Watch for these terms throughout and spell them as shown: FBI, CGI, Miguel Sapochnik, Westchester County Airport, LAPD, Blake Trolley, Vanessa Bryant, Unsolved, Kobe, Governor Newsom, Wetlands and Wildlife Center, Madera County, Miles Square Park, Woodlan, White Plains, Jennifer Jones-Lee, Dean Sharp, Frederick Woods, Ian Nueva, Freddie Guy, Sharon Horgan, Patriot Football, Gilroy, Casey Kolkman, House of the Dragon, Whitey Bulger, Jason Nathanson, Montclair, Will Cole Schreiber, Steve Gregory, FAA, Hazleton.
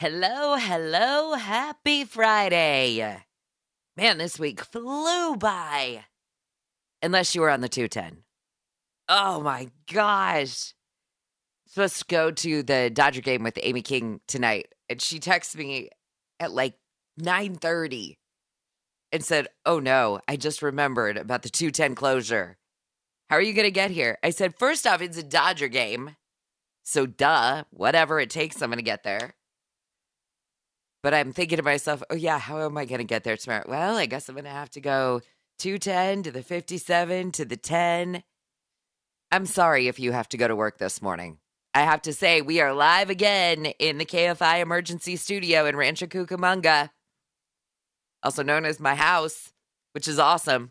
Hello, happy Friday. Man, this week flew by. Unless you were on the 210. Oh my gosh. I'm supposed to go to the Dodger game with Amy King tonight. And she texted me at like 9:30 and said, oh no, I just remembered about the 210 closure. How are you going to get here? I said, first off, it's a Dodger game. So duh, whatever it takes, I'm going to get there. But I'm thinking to myself, oh yeah, how am I going to get there tomorrow? Well, I guess I'm going to have to go 210 to the 57 to the 10. I'm sorry if you have to go to work this morning. I have to say, we are live again in the KFI emergency studio in Rancho Cucamonga, also known as my house, which is awesome.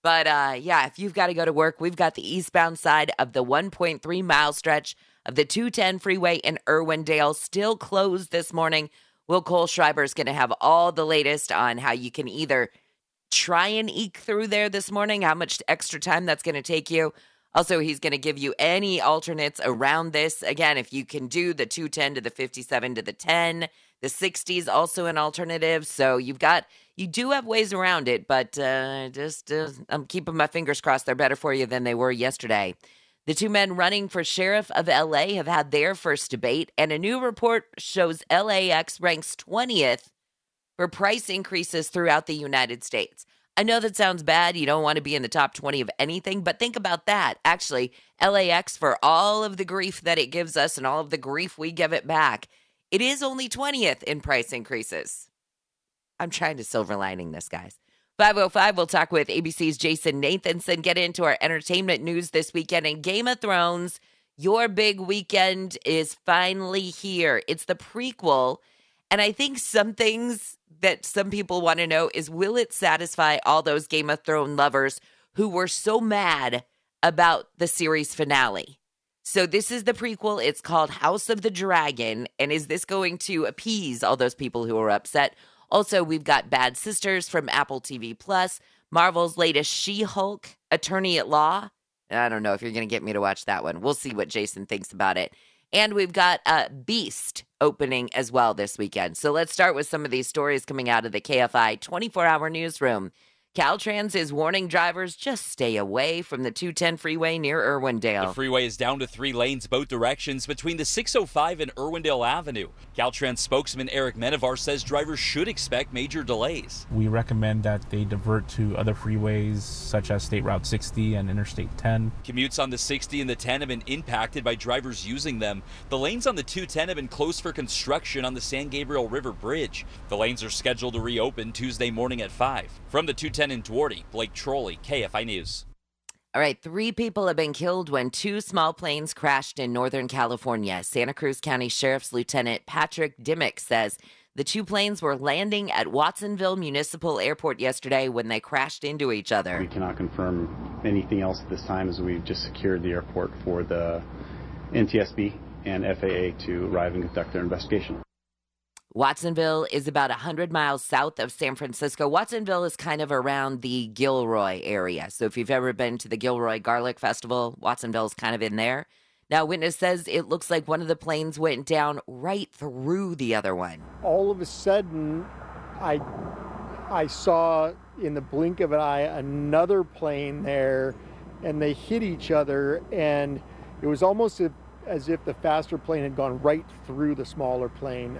But yeah, if you've got to go to work, we've got the eastbound side of the 1.3 mile stretch of the 210 freeway in Irwindale still closed this morning. Will Cole Schreiber is going to have all the latest on how you can either try and eke through there this morning, how much extra time that's going to take you. Also, he's going to give you any alternates around this. Again, if you can do the 210 to the 57 to the 10, the 60 is also an alternative. So you do have ways around it, but I'm keeping my fingers crossed they're better for you than they were yesterday. The two men running for sheriff of L.A. have had their first debate, and a new report shows LAX ranks 20th for price increases throughout the United States. I know that sounds bad. You don't want to be in the top 20 of anything, but think about that. Actually, LAX, for all of the grief that it gives us and all of the grief we give it back, it is only 20th in price increases. I'm trying to silver lining this, guys. 5:05, we'll talk with ABC's Jason Nathanson, get into our entertainment news this weekend. And Game of Thrones, your big weekend is finally here. It's the prequel. And I think some things that some people want to know is, will it satisfy all those Game of Thrones lovers who were so mad about the series finale? So this is the prequel. It's called House of the Dragon. And is this going to appease all those people who are upset? Also, we've got Bad Sisters from Apple TV+, Marvel's latest She-Hulk, Attorney at Law. I don't know if you're going to get me to watch that one. We'll see what Jason thinks about it. And we've got Beast opening as well this weekend. So let's start with some of these stories coming out of the KFI 24-hour newsroom. Caltrans is warning drivers, just stay away from the 210 freeway near Irwindale. The freeway is down to 3 lanes both directions between the 605 and Irwindale Avenue. Caltrans spokesman Eric Menavar says drivers should expect major delays. We recommend that they divert to other freeways such as State Route 60 and Interstate 10. Commutes on the 60 and the 10 have been impacted by drivers using them. The lanes on the 210 have been closed for construction on the San Gabriel River Bridge. The lanes are scheduled to reopen Tuesday morning at 5. From the 210 in Duarte, Blake Trolley, KFI News. All right, 3 people have been killed when 2 small planes crashed in Northern California. Santa Cruz County Sheriff's Lieutenant Patrick Dimmick says the 2 planes were landing at Watsonville Municipal Airport yesterday when they crashed into each other. We cannot confirm anything else at this time, as we've just secured the airport for the NTSB and FAA to arrive and conduct their investigation. Watsonville is about 100 miles south of San Francisco. Watsonville is kind of around the Gilroy area. So if you've ever been to the Gilroy Garlic Festival, Watsonville's kind of in there. Now, witness says it looks like one of the planes went down right through the other one. All of a sudden, I saw in the blink of an eye another plane there, and they hit each other, and it was almost as if the faster plane had gone right through the smaller plane.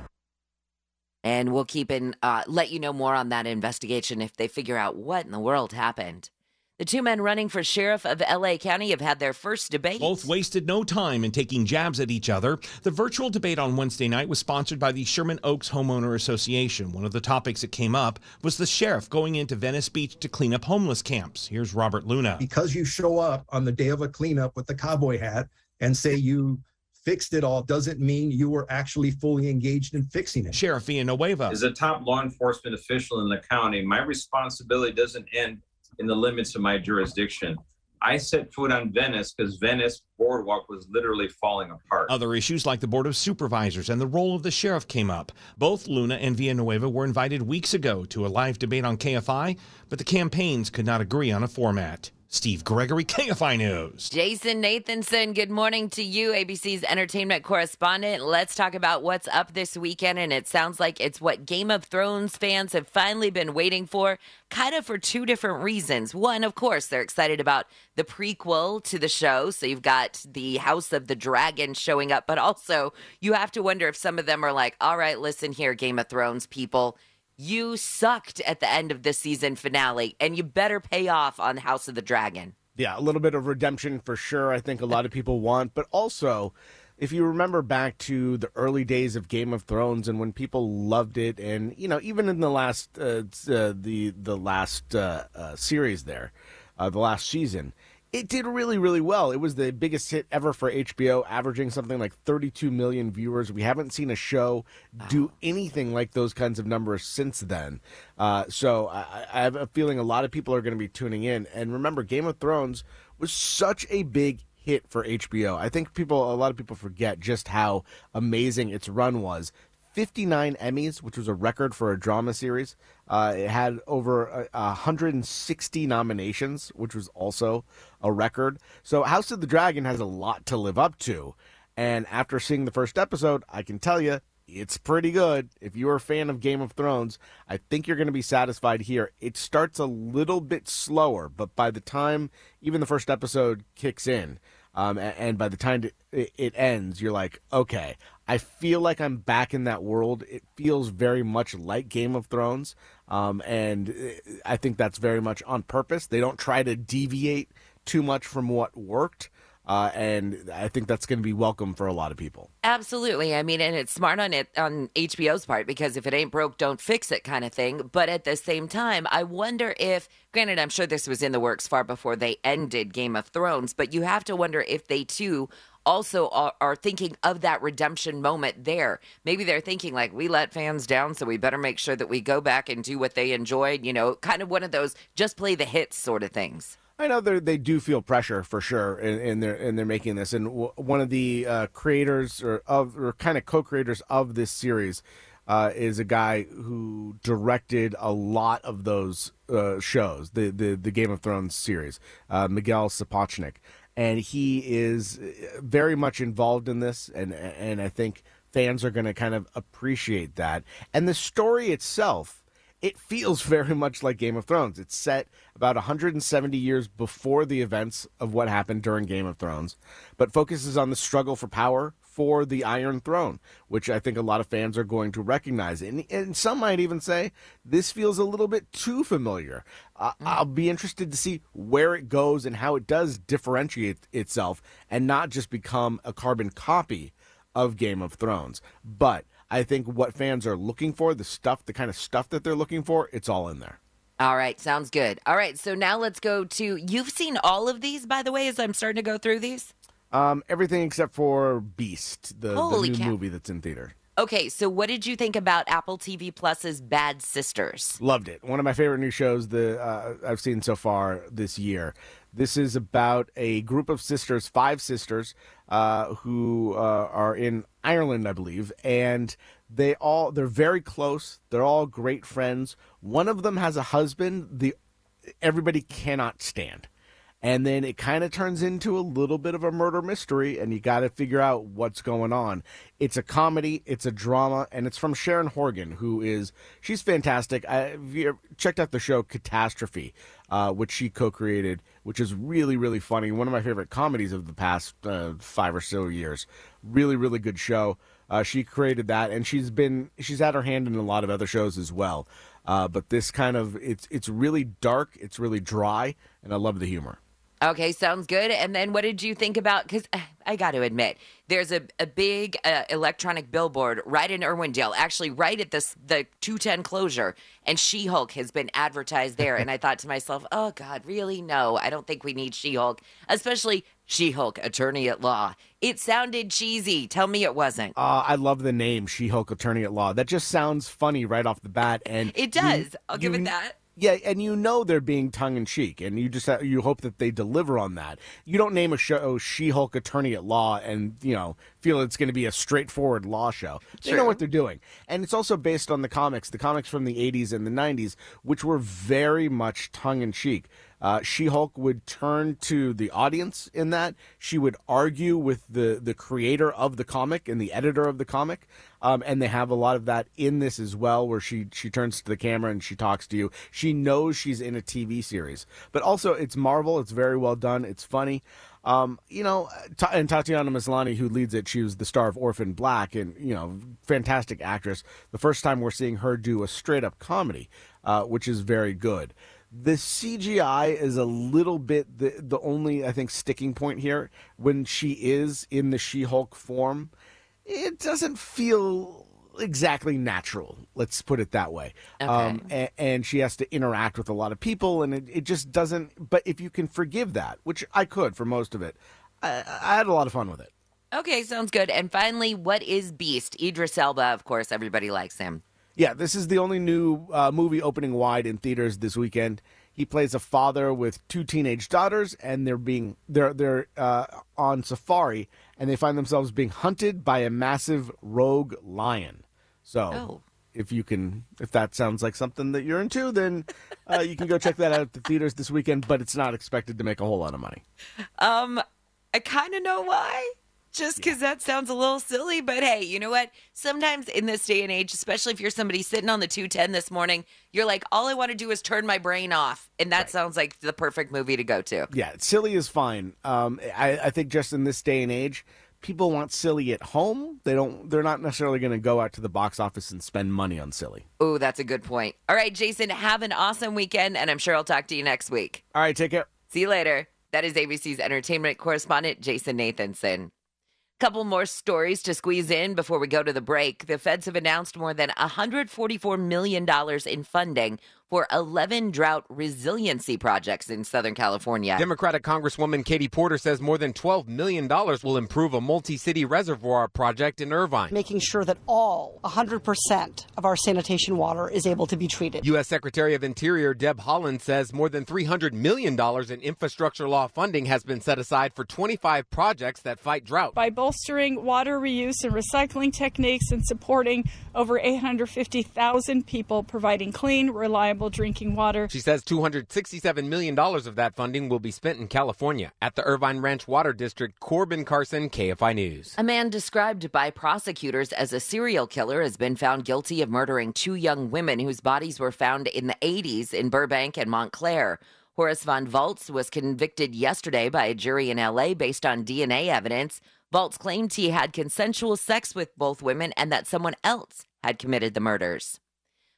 And we'll keep in, let you know more on that investigation if they figure out what in the world happened. The 2 men running for sheriff of L.A. County have had their first debate. Both wasted no time in taking jabs at each other. The virtual debate on Wednesday night was sponsored by the Sherman Oaks Homeowner Association. One of the topics that came up was the sheriff going into Venice Beach to clean up homeless camps. Here's Robert Luna. Because you show up on the day of a cleanup with the cowboy hat and say you fixed it all doesn't mean you were actually fully engaged in fixing it. Sheriff Ian Nueva. As a top law enforcement official in the county, my responsibility doesn't end in the limits of my jurisdiction. I set foot on Venice because Venice Boardwalk was literally falling apart. Other issues like the Board of Supervisors and the role of the sheriff came up. Both Luna and Villanueva were invited weeks ago to a live debate on KFI, but the campaigns could not agree on a format. Steve Gregory, KFI News. Jason Nathanson, good morning to you, ABC's entertainment correspondent. Let's talk about what's up this weekend, and it sounds like it's what Game of Thrones fans have finally been waiting for, kind of for two different reasons. One, of course, they're excited about the prequel to the show, so you've got the House of the Dragon showing up, but also you have to wonder if some of them are like, all right, listen here, Game of Thrones people. You sucked at the end of the season finale, and you better pay off on House of the Dragon. Yeah, a little bit of redemption for sure, I think a lot of people want. But also, if you remember back to the early days of Game of Thrones and when people loved it, and, you know, even in the last series there, the last season, it did really, really well. It was the biggest hit ever for HBO, averaging something like 32 million viewers. We haven't seen a show do anything like those kinds of numbers since then. So I have a feeling a lot of people are going to be tuning in. And remember, Game of Thrones was such a big hit for HBO. I think a lot of people forget just how amazing its run was. 59 Emmys, which was a record for a drama series. It had over 160 nominations, which was also a record. So House of the Dragon has a lot to live up to. And after seeing the first episode, I can tell you it's pretty good. If you're a fan of Game of Thrones, I think you're going to be satisfied here. It starts a little bit slower, but by the time even the first episode kicks in, and by the time it ends, you're like, okay, I feel like I'm back in that world. It feels very much like Game of Thrones, and I think that's very much on purpose. They don't try to deviate too much from what worked. And I think that's going to be welcome for a lot of people. Absolutely. I mean, and it's smart on HBO's part, because if it ain't broke, don't fix it kind of thing. But at the same time, I wonder if, granted, I'm sure this was in the works far before they ended Game of Thrones, but you have to wonder if they too also are thinking of that redemption moment there. Maybe they're thinking like, we let fans down, so we better make sure that we go back and do what they enjoyed, you know, kind of one of those just play the hits sort of things. I know they do feel pressure for sure, and they're making this. And one of the creators or kind of co-creators of this series is a guy who directed a lot of those shows, the Game of Thrones series, Miguel Sapochnik, and he is very much involved in this, and I think fans are going to kind of appreciate that. And the story itself, it feels very much like Game of Thrones. It's set about 170 years before the events of what happened during Game of Thrones, but focuses on the struggle for power for the Iron Throne, which I think a lot of fans are going to recognize. And some might even say this feels a little bit too familiar. I'll be interested to see where it goes and how it does differentiate itself and not just become a carbon copy of Game of Thrones. But I think what fans are looking for, the kind of stuff that they're looking for, it's all in there. All right. Sounds good. All right. So now let's go to, you've seen all of these, by the way, as I'm starting to go through these? Everything except for Beast, the new movie that's in theater. Okay. So what did you think about Apple TV+'s Bad Sisters? Loved it. One of my favorite new shows I've seen so far this year. This is about a group of sisters, five sisters, who are in Ireland, I believe, and they're very close. They're all great friends. One of them has a husband everybody cannot stand. And then it kind of turns into a little bit of a murder mystery, and you got to figure out what's going on. It's a comedy, it's a drama, and it's from Sharon Horgan, she's fantastic. If you checked out the show Catastrophe, which she co-created, which is really, really funny. One of my favorite comedies of the past 5 or so years. Really, really good show. She created that, and she's had her hand in a lot of other shows as well. But this kind of, it's really dark, it's really dry, and I love the humor. Okay, sounds good. And then what did you think about, because I got to admit, there's a big electronic billboard right in Irwindale, actually right at the 210 closure, and She-Hulk has been advertised there. And I thought to myself, oh, God, really? No, I don't think we need She-Hulk, especially She-Hulk, Attorney at Law. It sounded cheesy. Tell me it wasn't. I love the name, She-Hulk, Attorney at Law. That just sounds funny right off the bat. And it does. I'll give it that. Yeah, and you know they're being tongue-in-cheek, and you just you hope that they deliver on that. You don't name a show She-Hulk, Attorney at Law and, you know, feel it's going to be a straightforward law show. They know what they're doing. And it's also based on the comics from the 80s and the 90s, which were very much tongue-in-cheek. She-Hulk would turn to the audience in that. She would argue with the creator of the comic and the editor of the comic. And they have a lot of that in this as well, where she turns to the camera and she talks to you. She knows she's in a TV series. But also, it's Marvel. It's very well done. It's funny. You know, and Tatiana Maslany, who leads it, she was the star of Orphan Black and, you know, fantastic actress. The first time we're seeing her do a straight-up comedy, which is very good. The CGI is a little bit the only, I think, sticking point here. When she is in the She-Hulk form, it doesn't feel exactly natural. Let's put it that way. Okay. And she has to interact with a lot of people, and it just doesn't. But if you can forgive that, which I could for most of it, I had a lot of fun with it. Okay, sounds good. And finally, what is Beast? Idris Elba, of course, everybody likes him. Yeah, this is the only new movie opening wide in theaters this weekend. He plays a father with two teenage daughters, and they're on safari, and they find themselves being hunted by a massive rogue lion. So, if that sounds like something that you're into, then you can go check that out at the theaters this weekend. But it's not expected to make a whole lot of money. I kind of know why. Just because that sounds a little silly, but hey, you know what? Sometimes in this day and age, especially if you're somebody sitting on the 210 this morning, you're like, all I want to do is turn my brain off. And that sounds like the perfect movie to go to. Yeah, silly is fine. I think just in this day and age, people want silly at home. They're not necessarily going to go out to the box office and spend money on silly. Oh, that's a good point. All right, Jason, have an awesome weekend, and I'm sure I'll talk to you next week. All right, take care. See you later. That is ABC's entertainment correspondent, Jason Nathanson. Couple more stories to squeeze in before we go to the break. The feds have announced more than $144 million in funding for 11 drought resiliency projects in Southern California. Democratic Congresswoman Katie Porter says more than $12 million will improve a multi-city reservoir project in Irvine, making sure that all 100% of our sanitation water is able to be treated. U.S. Secretary of Interior Deb Haaland says more than $300 million in infrastructure law funding has been set aside for 25 projects that fight drought. By bolstering water reuse and recycling techniques and supporting over 850,000 people, providing clean, reliable drinking water. She says $267 million of that funding will be spent in California. At the Irvine Ranch Water District, Corbin Carson, KFI News. A man described by prosecutors as a serial killer has been found guilty of murdering two young women whose bodies were found in the 80s in Burbank and Montclair. Horace von Volz was convicted yesterday by a jury in L.A. based on DNA evidence. Volz claimed he had consensual sex with both women and that someone else had committed the murders.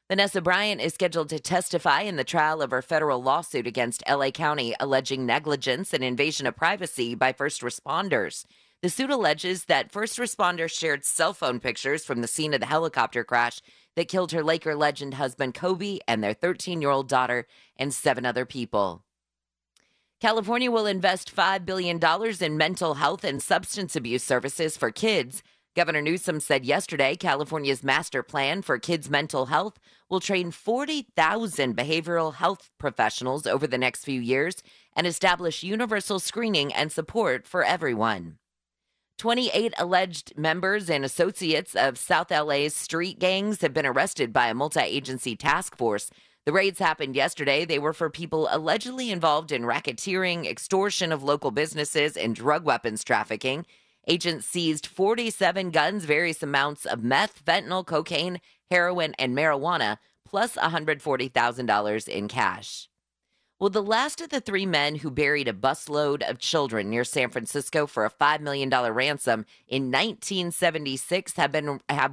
Vanessa Bryant is scheduled to testify in the trial of her federal lawsuit against LA County alleging negligence and invasion of privacy by first responders. The suit alleges that first responders shared cell phone pictures from the scene of the helicopter crash that killed her Laker legend husband Kobe and their 13-year-old daughter and 7 other people. California will invest $5 billion in mental health and substance abuse services for kids. Governor Newsom said yesterday California's master plan for kids' mental health will train 40,000 behavioral health professionals over the next few years and establish universal screening and support for everyone. 28 alleged members and associates of South LA's street gangs have been arrested by a multi-agency task force. The raids happened yesterday. They were for people allegedly involved in racketeering, extortion of local businesses, and drug weapons trafficking. Agents seized 47 guns, various amounts of meth, fentanyl, cocaine, heroin, and marijuana, plus $140,000 in cash. Well, the last of the 3 men who buried a busload of children near San Francisco for a $5 million ransom in 1976 have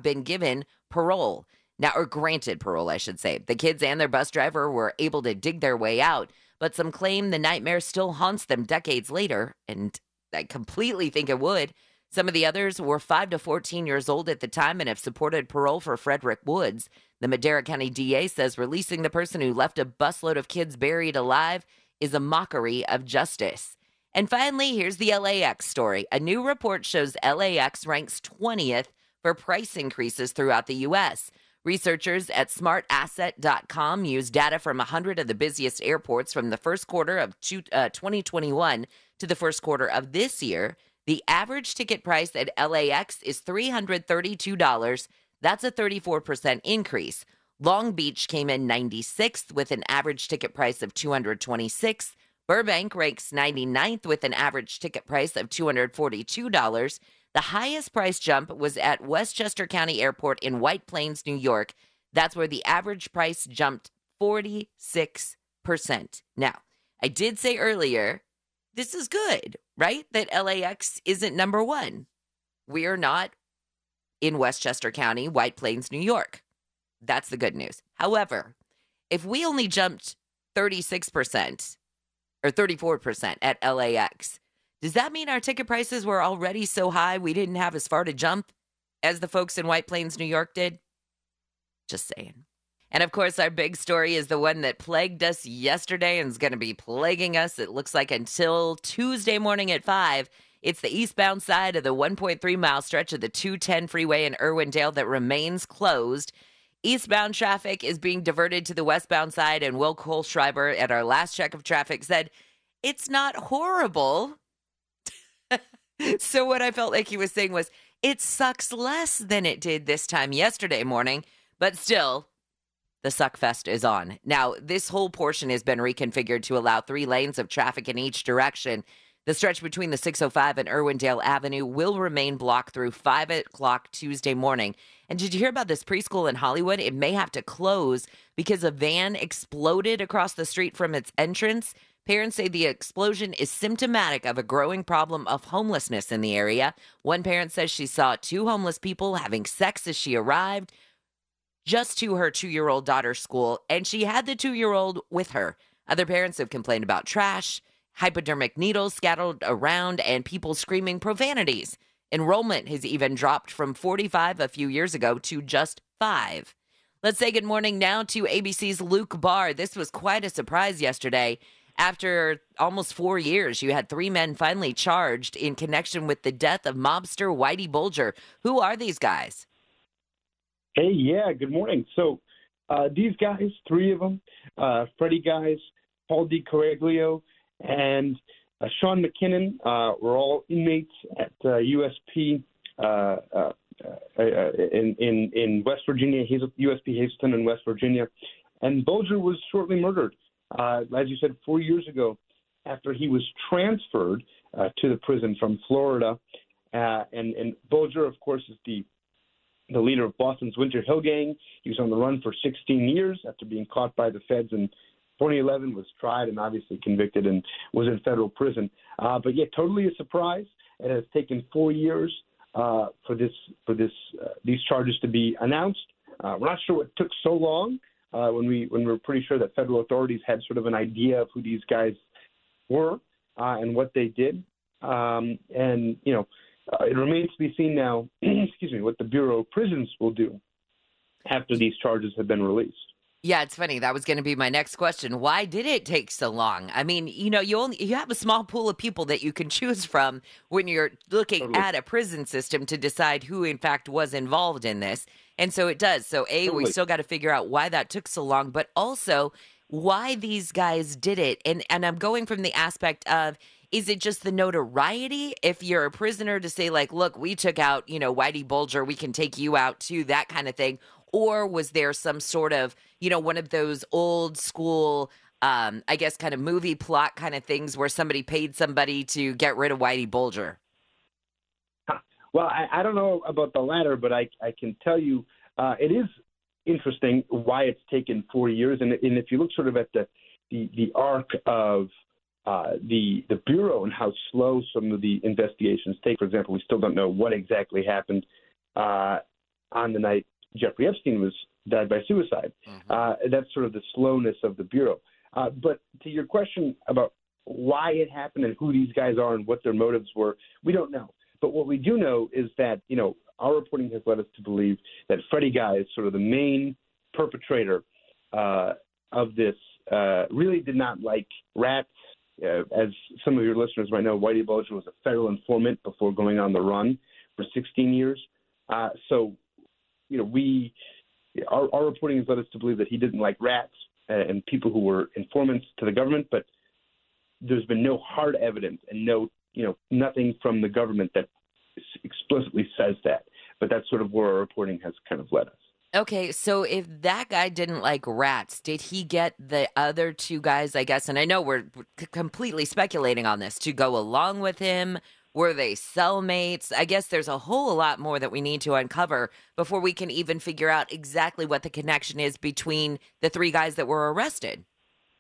been given parole. Now, or granted parole, I should say. The kids and their bus driver were able to dig their way out, but some claim the nightmare still haunts them decades later, and I completely think it would. Some of the others were 5 to 14 years old at the time and have supported parole for Frederick Woods. The Madera County DA says releasing the person who left a busload of kids buried alive is a mockery of justice. And finally, here's the LAX story. A new report shows LAX ranks 20th for price increases throughout the U.S. Researchers at smartasset.com used data from 100 of the busiest airports from the first quarter of 2021 to the first quarter of this year. The average ticket price at LAX is $332. That's a 34% increase. Long Beach came in 96th with an average ticket price of $226. Burbank ranks 99th with an average ticket price of $242. The highest price jump was at Westchester County Airport in White Plains, New York. That's where the average price jumped 46%. Now, I did say earlier, this is good, right? That LAX isn't number one. We are not in Westchester County, White Plains, New York. That's the good news. However, if we only jumped 36%, or 34% at LAX. Does that mean our ticket prices were already so high we didn't have as far to jump as the folks in White Plains, New York did? Just saying. And of course, our big story is the one that plagued us yesterday and is going to be plaguing us, it looks like, until Tuesday morning at 5. It's the eastbound side of the 1.3-mile stretch of the 210 freeway in Irwindale that remains closed. Eastbound traffic is being diverted to the westbound side, and Will Cole Schreiber at our last check of traffic said, it's not horrible. So what I felt like he was saying was, it sucks less than it did this time yesterday morning, but still, the suckfest is on. Now, this whole portion has been reconfigured to allow 3 lanes of traffic in each direction. The stretch between the 605 and Irwindale Avenue will remain blocked through 5 o'clock Tuesday morning. And did you hear about this preschool in Hollywood? It may have to close because a van exploded across the street from its entrance. Parents say the explosion is symptomatic of a growing problem of homelessness in the area. One parent says she saw 2 homeless people having sex as she arrived just to her 2-year-old daughter's school, and she had the 2-year-old with her. Other parents have complained about trash, hypodermic needles scattered around, and people screaming profanities. Enrollment has even dropped from 45 a few years ago to just 5. Let's say good morning now to ABC's Luke Barr. This was quite a surprise yesterday. After almost 4 years, you had 3 men finally charged in connection with the death of mobster Whitey Bulger. Who are these guys? Hey, yeah, good morning. So these guys, 3 of them, Freddie Guys, Paul DiCaraglio, and Sean McKinnon were all inmates at USP in West Virginia, USP Hazleton in West Virginia. And Bulger was shortly murdered, as you said, 4 years ago, after he was transferred to the prison from Florida. And Bulger, of course, is the leader of Boston's Winter Hill Gang. He was on the run for 16 years after being caught by the feds in 2011, was tried and obviously convicted and was in federal prison. But yeah, totally a surprise. It has taken 4 years for these charges to be announced. We're not sure what took so long when we were pretty sure that federal authorities had sort of an idea of who these guys were and what they did. And you know, it remains to be seen now. Excuse me, what the Bureau of Prisons will do after these charges have been released. Yeah, it's funny. That was going to be my next question. Why did it take so long? I mean, you know, you have a small pool of people that you can choose from when you're looking totally at a prison system to decide who, in fact, was involved in this. And so it does. So, A, totally. We still got to figure out why that took so long, but also why these guys did it. And I'm going from the aspect of, is it just the notoriety? If you're a prisoner, to say, like, look, we took out, you know, Whitey Bulger, we can take you out too, that kind of thing. Or was there some sort of, you know, one of those old school, I guess, kind of movie plot kind of things where somebody paid somebody to get rid of Whitey Bulger? Well, I don't know about the latter, but I can tell you it is interesting why it's taken 4 years. And if you look sort of at the arc of the Bureau and how slow some of the investigations take, for example, we still don't know what exactly happened on the night Jeffrey Epstein died by suicide. Mm-hmm. That's sort of the slowness of the Bureau. But to your question about why it happened and who these guys are and what their motives were, we don't know. But what we do know is that, you know, our reporting has led us to believe that Freddie Guy is sort of the main perpetrator of this, really did not like rats, As some of your listeners might know, Whitey Bulger was a federal informant before going on the run for 16 years. Our reporting has led us to believe that he didn't like rats and people who were informants to the government, but there's been no hard evidence and nothing from the government that explicitly says that. But that's sort of where our reporting has kind of led us. Okay, so if that guy didn't like rats, did he get the other two guys, I guess, and I know we're completely speculating on this, to go along with him? Were they cellmates? I guess there's a whole lot more that we need to uncover before we can even figure out exactly what the connection is between the three guys that were arrested.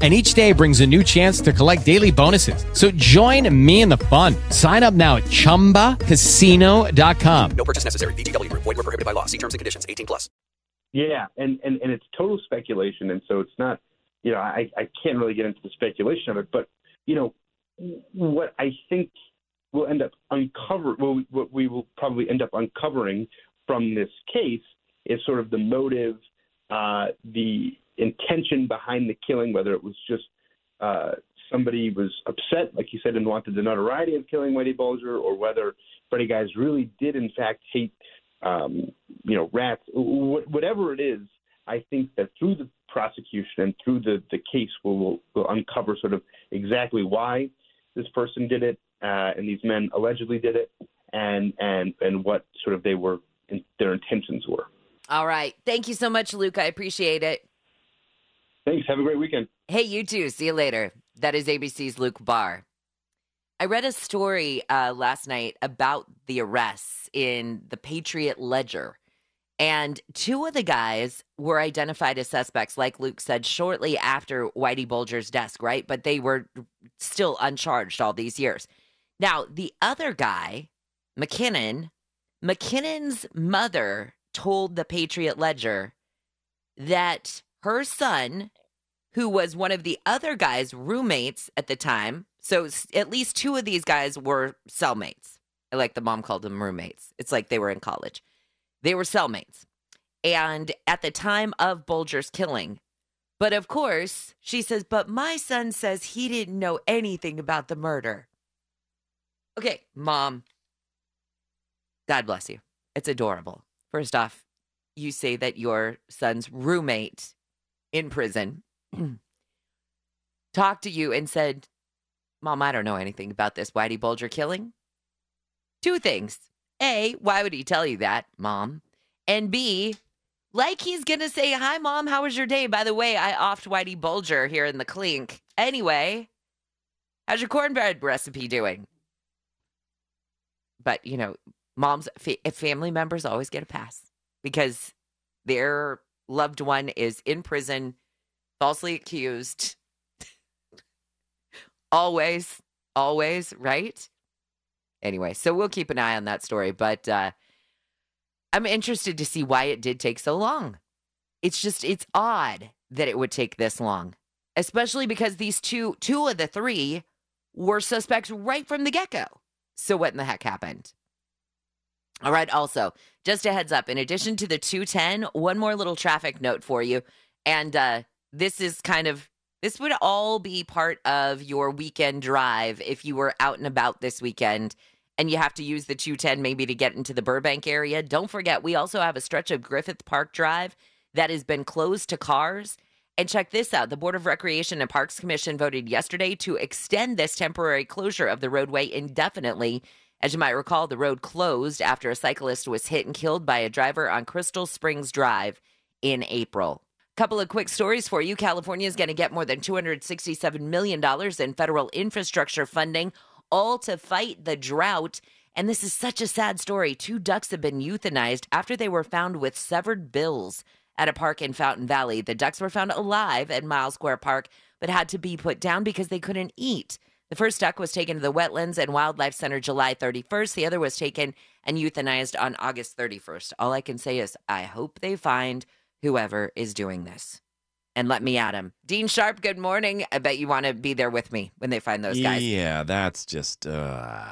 And each day brings a new chance to collect daily bonuses. So join me in the fun. Sign up now at ChumbaCasino.com. No purchase necessary. VGW. Void where prohibited by law. See terms and conditions. 18+. Yeah, and it's total speculation, and so it's not, I can't really get into the speculation of it, but, what I think we will probably end up uncovering from this case is sort of the motive, the intention behind the killing, whether it was just somebody was upset, like you said, and wanted the notoriety of killing Whitey Bulger, or whether Freddy Guys really did, in fact, hate rats, whatever it is. I think that through the prosecution and through the case, we'll uncover sort of exactly why this person did it, and these men allegedly did it, and what sort of their intentions were. All right. Thank you so much, Luke. I appreciate it. Thanks. Have a great weekend. Hey, you too. See you later. That is ABC's Luke Barr. I read a story last night about the arrests in the Patriot Ledger, and two of the guys were identified as suspects, like Luke said, shortly after Whitey Bulger's desk, right? But they were still uncharged all these years. Now, the other guy, McKinnon's mother told the Patriot Ledger that her son, who was one of the other guy's roommates at the time, so at least two of these guys were cellmates. Like the mom called them roommates. It's like they were in college. They were cellmates. And at the time of Bulger's killing. But of course, she says, but my son says he didn't know anything about the murder. Okay, Mom. God bless you. It's adorable. First off, you say that your son's roommate in prison talked to you and said, Mom, I don't know anything about this Whitey Bulger killing. Two things. A, why would he tell you that, Mom? And B, like he's going to say, hi, Mom, how was your day? By the way, I offed Whitey Bulger here in the clink. Anyway, how's your cornbread recipe doing? But, moms, family members always get a pass because their loved one is in prison, falsely accused. Always, right? Anyway, so we'll keep an eye on that story, but I'm interested to see why it did take so long. It's odd that it would take this long, especially because these two of the three were suspects right from the get-go. So what in the heck happened? All right, also, just a heads up, in addition to the 210, one more little traffic note for you, and this would all be part of your weekend drive if you were out and about this weekend and you have to use the 210 maybe to get into the Burbank area. Don't forget, we also have a stretch of Griffith Park Drive that has been closed to cars. And check this out. The Board of Recreation and Parks Commission voted yesterday to extend this temporary closure of the roadway indefinitely. As you might recall, the road closed after a cyclist was hit and killed by a driver on Crystal Springs Drive in April. Couple of quick stories for you. California is going to get more than $267 million in federal infrastructure funding, all to fight the drought. And this is such a sad story. Two ducks have been euthanized after they were found with severed bills at a park in Fountain Valley. The ducks were found alive at Miles Square Park, but had to be put down because they couldn't eat. The first duck was taken to the Wetlands and Wildlife Center July 31st. The other was taken and euthanized on August 31st. All I can say is I hope they find whoever is doing this. And let me at him. Dean Sharp, good morning. I bet you want to be there with me when they find those guys. Yeah, that's just...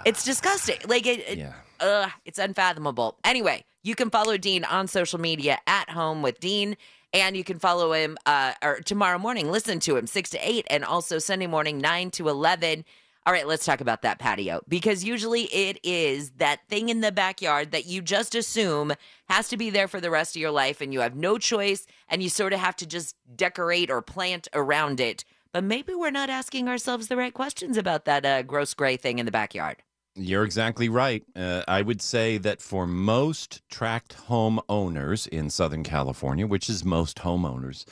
It's disgusting. Like, it's unfathomable. Anyway, you can follow Dean on social media, At Home with Dean, and you can follow him or tomorrow morning. Listen to him, 6 to 8, and also Sunday morning, 9 to 11. All right, let's talk about that patio, because usually it is that thing in the backyard that you just assume has to be there for the rest of your life and you have no choice and you sort of have to just decorate or plant around it. But maybe we're not asking ourselves the right questions about that gross gray thing in the backyard. You're exactly right. I would say that for most tract home owners in Southern California, which is most homeowners,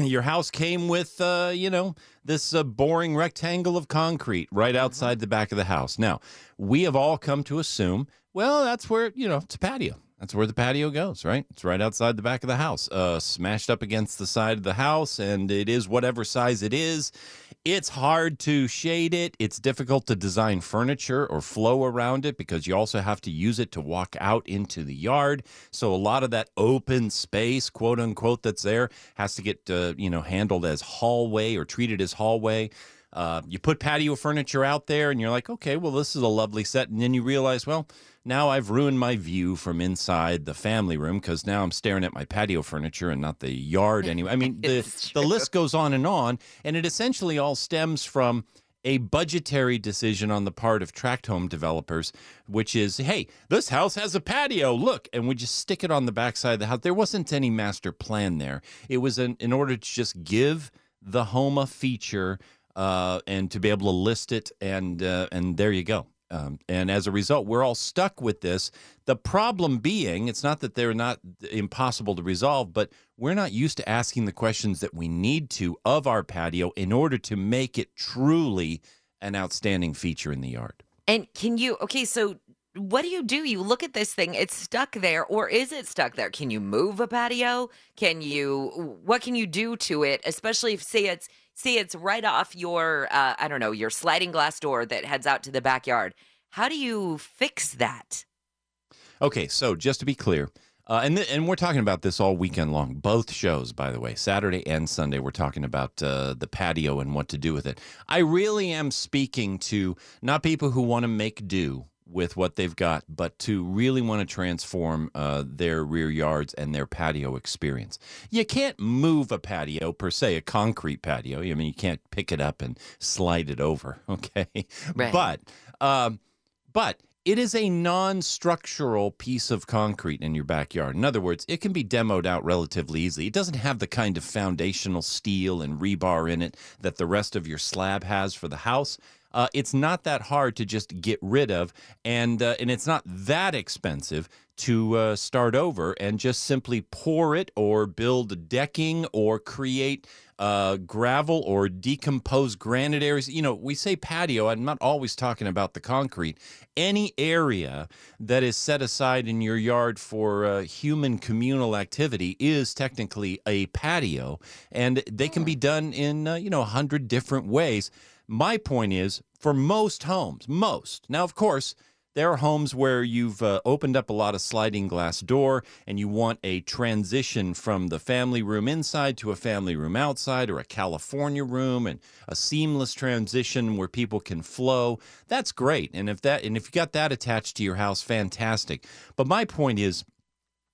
your house came with, this boring rectangle of concrete right outside the back of the house. Now, we have all come to assume, well, that's where, it's a patio. That's where the patio goes, right? It's right outside the back of the house, smashed up against the side of the house, and it is whatever size it is. It's hard to shade it. It's difficult to design furniture or flow around it because you also have to use it to walk out into the yard. So a lot of that open space, quote unquote, that's there has to get, handled as hallway or treated as hallway. You put patio furniture out there and you're like, okay, well, this is a lovely set. And then you realize, well, now I've ruined my view from inside the family room because now I'm staring at my patio furniture and not the yard anyway. I mean, the list goes on. And it essentially all stems from a budgetary decision on the part of tract home developers, which is, hey, this house has a patio, look, and we just stick it on the backside of the house. There wasn't any master plan there. It was in order to just give the home a feature and to be able to list it, and there you go. And as a result, we're all stuck with this. The problem being, it's not that they're not impossible to resolve, but we're not used to asking the questions that we need to of our patio in order to make it truly an outstanding feature in the yard. And so what do? You look at this thing, it's stuck there, or is it stuck there? Can you move a patio? What can you do to it? Especially if, say it's right off your, your sliding glass door that heads out to the backyard. How do you fix that? Okay, so just to be clear, and we're talking about this all weekend long, both shows, by the way, Saturday and Sunday, we're talking about the patio and what to do with it. I really am speaking to not people who want to make do with what they've got, but to really want to transform their rear yards and their patio experience. You can't move a patio per se, a concrete patio. I mean, you can't pick it up and slide it over, okay? Right. But it is a non-structural piece of concrete in your backyard. In other words, it can be demoed out relatively easily. It doesn't have the kind of foundational steel and rebar in it that the rest of your slab has for the house. It's not that hard to just get rid of, and it's not that expensive to start over and just simply pour it or build decking or create gravel or decomposed granite areas. We say patio, I'm not always talking about the concrete. Any area that is set aside in your yard for human communal activity is technically a patio, and they can be done in 100 different ways. My point is, for most homes, now, of course, there are homes where you've opened up a lot of sliding glass door and you want a transition from the family room inside to a family room outside, or a California room, and a seamless transition where people can flow. That's great. And if you got that attached to your house, fantastic. But my point is,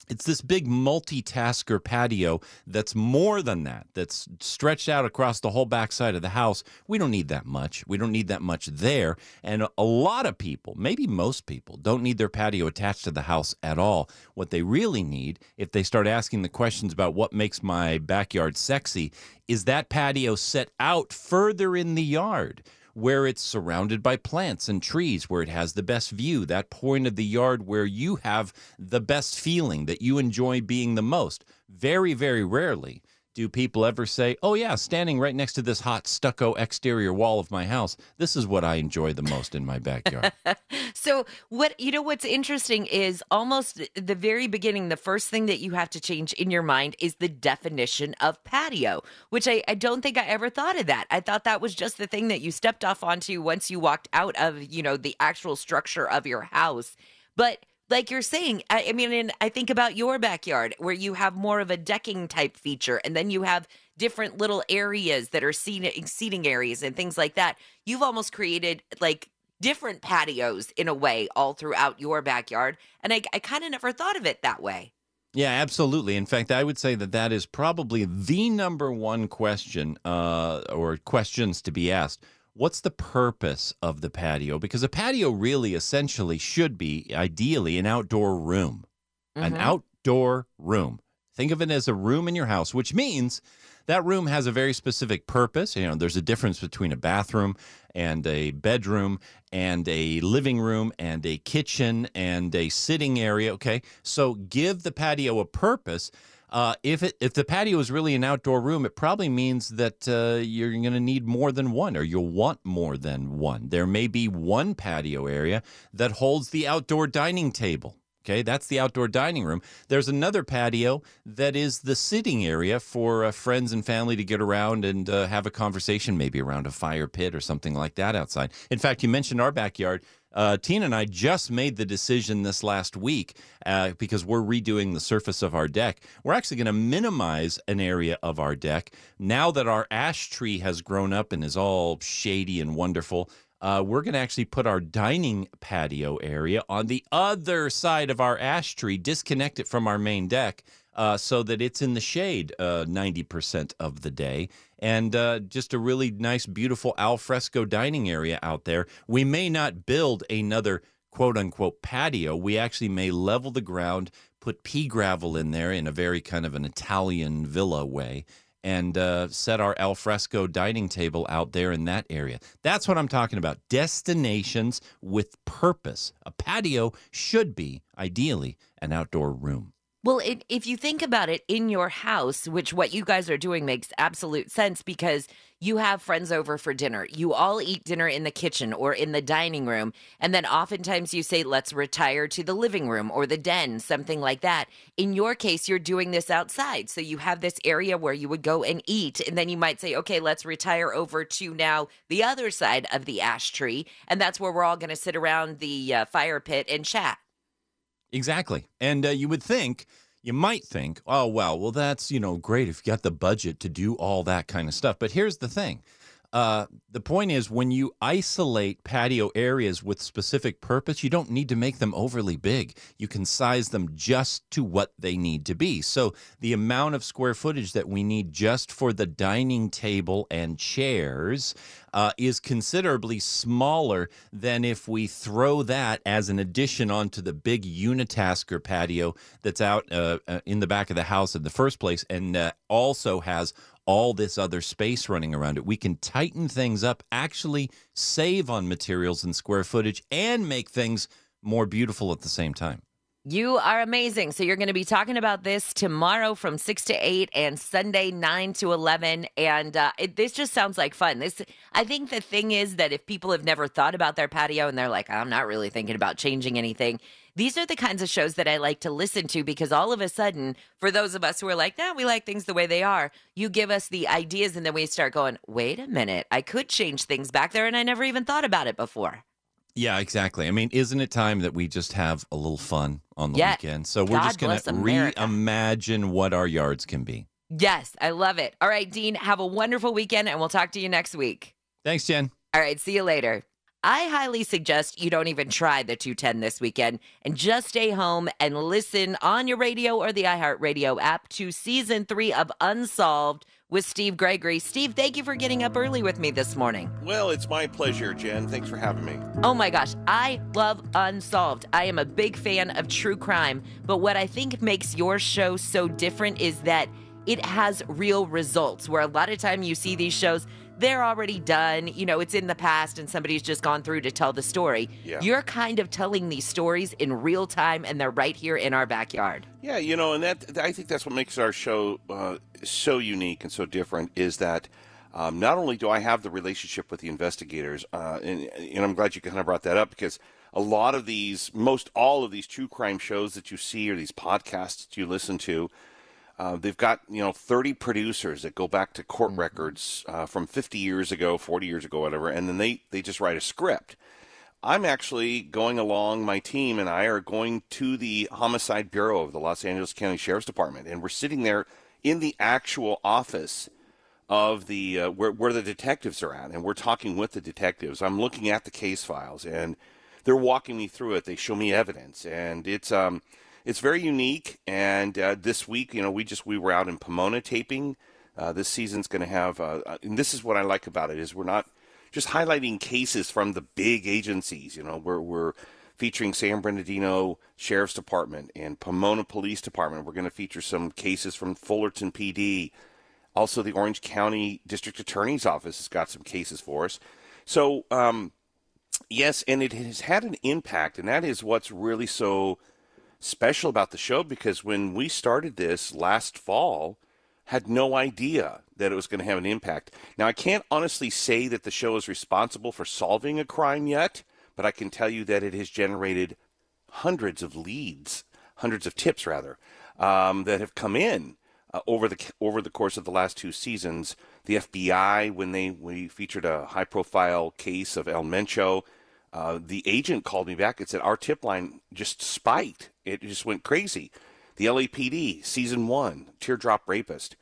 it's this big multitasker patio that's more than that, that's stretched out across the whole backside of the house. We don't need that much. We don't need that much there. And a lot of people, maybe most people, don't need their patio attached to the house at all. What they really need, if they start asking the questions about what makes my backyard sexy, is that patio set out further in the yard, where it's surrounded by plants and trees, where it has the best view, that point of the yard where you have the best feeling, that you enjoy being the most. Very, very rarely do people ever say, oh yeah, standing right next to this hot stucco exterior wall of my house, this is what I enjoy the most in my backyard. So what's interesting is almost the very beginning, the first thing that you have to change in your mind is the definition of patio, which I don't think I ever thought of that. I thought that was just the thing that you stepped off onto once you walked out of, the actual structure of your house. But like you're saying, I mean, and I think about your backyard where you have more of a decking type feature, and then you have different little areas that are seating areas and things like that. You've almost created like different patios in a way all throughout your backyard. And I kind of never thought of it that way. Yeah, absolutely. In fact, I would say that that is probably the number one question or questions to be asked. What's the purpose of the patio? Because a patio really essentially should be ideally an outdoor room, an outdoor room. Think of it as a room in your house, which means that room has a very specific purpose. You know, there's a difference between a bathroom and a bedroom and a living room and a kitchen and a sitting area, okay? So give the patio a purpose. If the patio is really an outdoor room, it probably means that you're going to need more than one, or you'll want more than one. There may be one patio area that holds the outdoor dining table. Okay, that's the outdoor dining room. There's another patio that is the sitting area for friends and family to get around and have a conversation, maybe around a fire pit or something like that outside. In fact, you mentioned our backyard. Tina and I just made the decision this last week because we're redoing the surface of our deck. We're actually going to minimize an area of our deck. Now that our ash tree has grown up and is all shady and wonderful, we're going to actually put our dining patio area on the other side of our ash tree, disconnect it from our main deck so that it's in the shade 90% of the day. And just a really nice, beautiful al fresco dining area out there. We may not build another quote-unquote patio. We actually may level the ground, put pea gravel in there in a very kind of an Italian villa way, and set our al fresco dining table out there in that area. That's what I'm talking about. Destinations with purpose. A patio should be, ideally, an outdoor room. Well, if you think about it in your house, which what you guys are doing makes absolute sense because you have friends over for dinner. You all eat dinner in the kitchen or in the dining room. And then oftentimes you say, let's retire to the living room or the den, something like that. In your case, you're doing this outside. So you have this area where you would go and eat. And then you might say, okay, let's retire over to now the other side of the ash tree. And that's where we're all going to sit around the fire pit and chat. Exactly. And you might think, oh, wow, well, that's, you know, great if you got the budget to do all that kind of stuff. But here's the thing. The point is when you isolate patio areas with specific purpose, you don't need to make them overly big. You can size them just to what they need to be. So the amount of square footage that we need just for the dining table and chairs is considerably smaller than if we throw that as an addition onto the big unitasker patio that's out in the back of the house in the first place and also has all this other space running around it. We can tighten things up, actually save on materials and square footage, and make things more beautiful at the same time. You are amazing. So you're going to be talking about this tomorrow from 6 to 8 and Sunday 9 to 11. And this just sounds like fun. I think the thing is that if people have never thought about their patio and they're like, I'm not really thinking about changing anything, these are the kinds of shows that I like to listen to because all of a sudden, for those of us who are like, nah, we like things the way they are, you give us the ideas and then we start going, wait a minute, I could change things back there and I never even thought about it before. Yeah, exactly. I mean, isn't it time that we just have a little fun on the weekend? So we're just going to reimagine what our yards can be. Yes, I love it. All right, Dean, have a wonderful weekend, and we'll talk to you next week. Thanks, Jen. All right, see you later. I highly suggest you don't even try the 210 this weekend and just stay home and listen on your radio or the iHeartRadio app to Season 3 of Unsolved with Steve Gregory. Steve, thank you for getting up early with me this morning. Well, it's my pleasure, Jen. Thanks for having me. Oh my gosh, I love Unsolved. I am a big fan of true crime, but what I think makes your show so different is that it has real results, where a lot of time you see these shows, they're already done. You know, it's in the past and somebody's just gone through to tell the story. Yeah. You're kind of telling these stories in real time and they're right here in our backyard. Yeah, you know, and that I think that's what makes our show so unique and so different is that not only do I have the relationship with the investigators, and I'm glad you kind of brought that up because a lot of these, most all of these true crime shows that you see or these podcasts that you listen to, they've got, you know, 30 producers that go back to court records from 50 years ago, 40 years ago, whatever, and then they just write a script. I'm actually going along, my team and I are going to the Homicide Bureau of the Los Angeles County Sheriff's Department, and we're sitting there in the actual office of the where the detectives are at, and we're talking with the detectives. I'm looking at the case files, and they're walking me through it. They show me evidence, and it's very unique. And this week, you know, we were out in Pomona taping. This season's going to have, and this is what I like about it, is we're not just highlighting cases from the big agencies. You know, we're featuring San Bernardino Sheriff's Department and Pomona Police Department. We're going to feature some cases from Fullerton PD. Also, the Orange County District Attorney's Office has got some cases for us. So, yes, and it has had an impact, and that is what's really so special about the show, because when we started this last fall, had no idea that it was going to have an impact. Now, I can't honestly say that the show is responsible for solving a crime yet, but I can tell you that it has generated hundreds of tips, that have come in over the course of the last two seasons. The FBI, when we featured a high-profile case of El Mencho, the agent called me back and said, our tip line just spiked. It just went crazy. The LAPD, Season 1, Teardrop Rapist.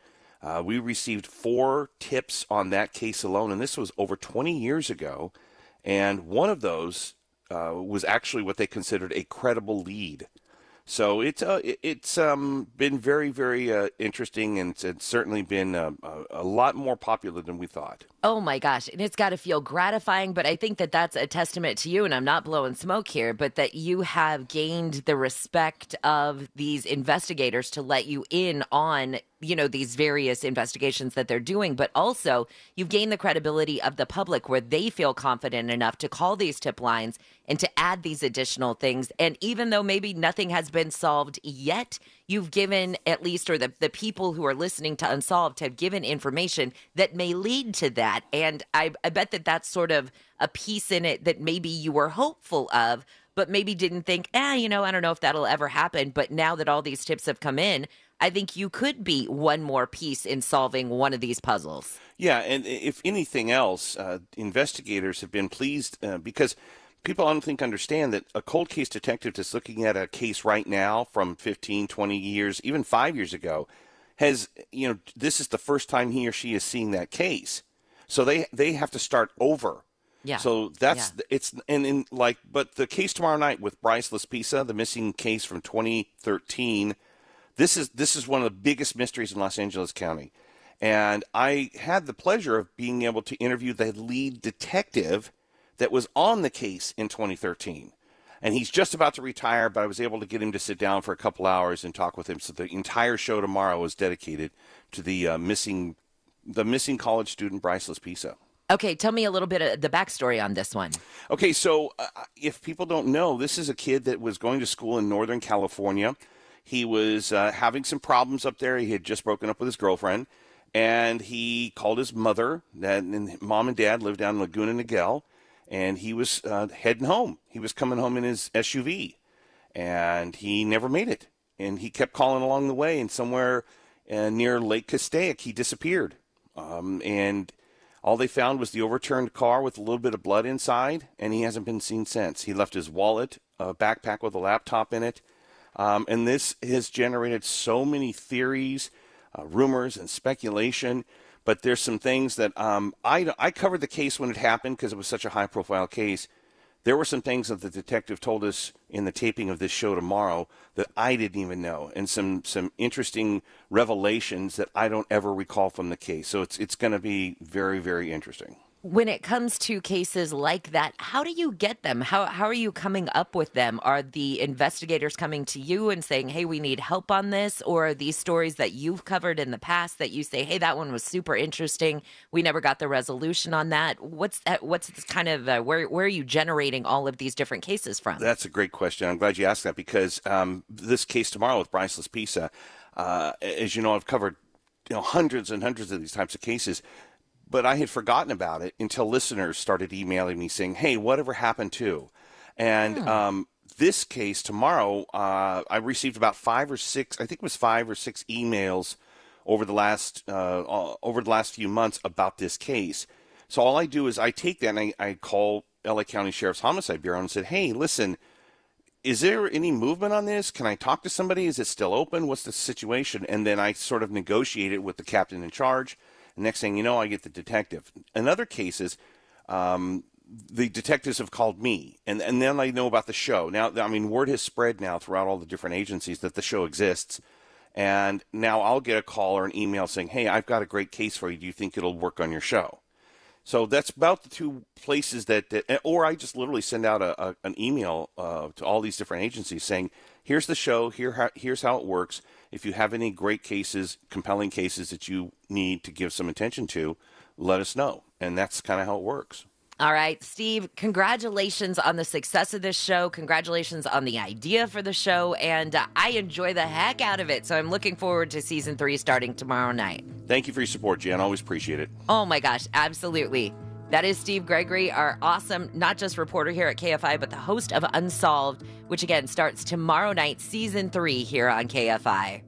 We received 4 tips on that case alone, and this was over 20 years ago. And one of those was actually what they considered a credible lead. So it's been very, very interesting, and it's certainly been a lot more popular than we thought. Oh, my gosh. And it's got to feel gratifying, but I think that that's a testament to you, and I'm not blowing smoke here, but that you have gained the respect of these investigators to let you in on, you know, these various investigations that they're doing, but also you've gained the credibility of the public where they feel confident enough to call these tip lines and to add these additional things. And even though maybe nothing has been solved yet, you've given at least, or the people who are listening to Unsolved have given information that may lead to that. And I bet that that's sort of a piece in it that maybe you were hopeful of, but maybe didn't think, you know, I don't know if that'll ever happen. But now that all these tips have come in, I think you could be one more piece in solving one of these puzzles. Yeah, and if anything else, investigators have been pleased because people, I don't think, understand that a cold case detective that's looking at a case right now from 15, 20 years, even 5 years ago, has, you know, this is the first time he or she is seeing that case. So they have to start over. Yeah. So that's, yeah. It's, and like, but the case tomorrow night with Bryce Laspisa, the missing case from 2013, This is one of the biggest mysteries in Los Angeles County. And I had the pleasure of being able to interview the lead detective that was on the case in 2013. And he's just about to retire, but I was able to get him to sit down for a couple hours and talk with him. So the entire show tomorrow is dedicated to the missing college student Bryce Laspisa. Okay, tell me a little bit of the backstory on this one. Okay, so if people don't know, this is a kid that was going to school in Northern California. He was having some problems up there. He had just broken up with his girlfriend, and he called his mother. And Mom and Dad lived down in Laguna Niguel, and he was heading home. He was coming home in his SUV, and he never made it. And he kept calling along the way, and somewhere near Lake Castaic, he disappeared. And all they found was the overturned car with a little bit of blood inside, and he hasn't been seen since. He left his wallet, a backpack with a laptop in it. And this has generated so many theories, rumors, and speculation. But there's some things that I covered the case when it happened because it was such a high-profile case. There were some things that the detective told us in the taping of this show tomorrow that I didn't even know, and some interesting revelations that I don't ever recall from the case. So it's going to be very, very interesting. When it comes to cases like that, how do you get them? How are you coming up with them? Are the investigators coming to you and saying, hey, we need help on this? Or are these stories that you've covered in the past that you say, hey, that one was super interesting, we never got the resolution on that? What's this kind of, where are you generating all of these different cases from? That's a great question. I'm glad you asked that because this case tomorrow with Bryce Laspisa, as you know, I've covered hundreds and hundreds of these types of cases. But I had forgotten about it until listeners started emailing me saying, hey, whatever happened to? And this case tomorrow, I received about 5 or 6 emails over the last few months about this case. So all I do is I take that and I call LA County Sheriff's Homicide Bureau and said, hey, listen, is there any movement on this? Can I talk to somebody? Is it still open? What's the situation? And then I sort of negotiated with the captain in charge. Next thing you know, I get the detective. In other cases, the detectives have called me, and then I know about the show. Now, I mean, word has spread now throughout all the different agencies that the show exists, and now I'll get a call or an email saying, hey, I've got a great case for you. Do you think it'll work on your show? So that's about the two places that or I just literally send out an email to all these different agencies saying, here's the show, here's how it works. If you have any great cases, compelling cases that you need to give some attention to, let us know. And that's kind of how it works. All right, Steve, congratulations on the success of this show. Congratulations on the idea for the show. And I enjoy the heck out of it. So I'm looking forward to season 3 starting tomorrow night. Thank you for your support, Jan. Always appreciate it. Oh, my gosh. Absolutely. That is Steve Gregory, our awesome, not just reporter here at KFI, but the host of Unsolved, which, again, starts tomorrow night, season 3 here on KFI.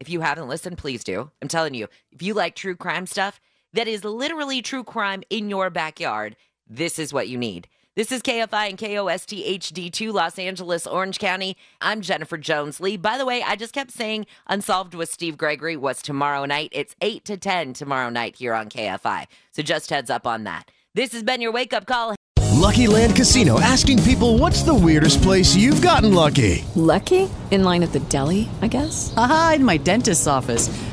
If you haven't listened, please do. I'm telling you, if you like true crime stuff, that is literally true crime in your backyard. This is what you need. This is KFI and KOSTHD2, Los Angeles, Orange County. I'm Jennifer Jones-Lee. By the way, I just kept saying Unsolved with Steve Gregory was tomorrow night. It's 8 to 10 tomorrow night here on KFI. So just heads up on that. This has been your wake-up call. Lucky Land Casino, asking people, what's the weirdest place you've gotten lucky? Lucky? In line at the deli, I guess? Aha, in my dentist's office.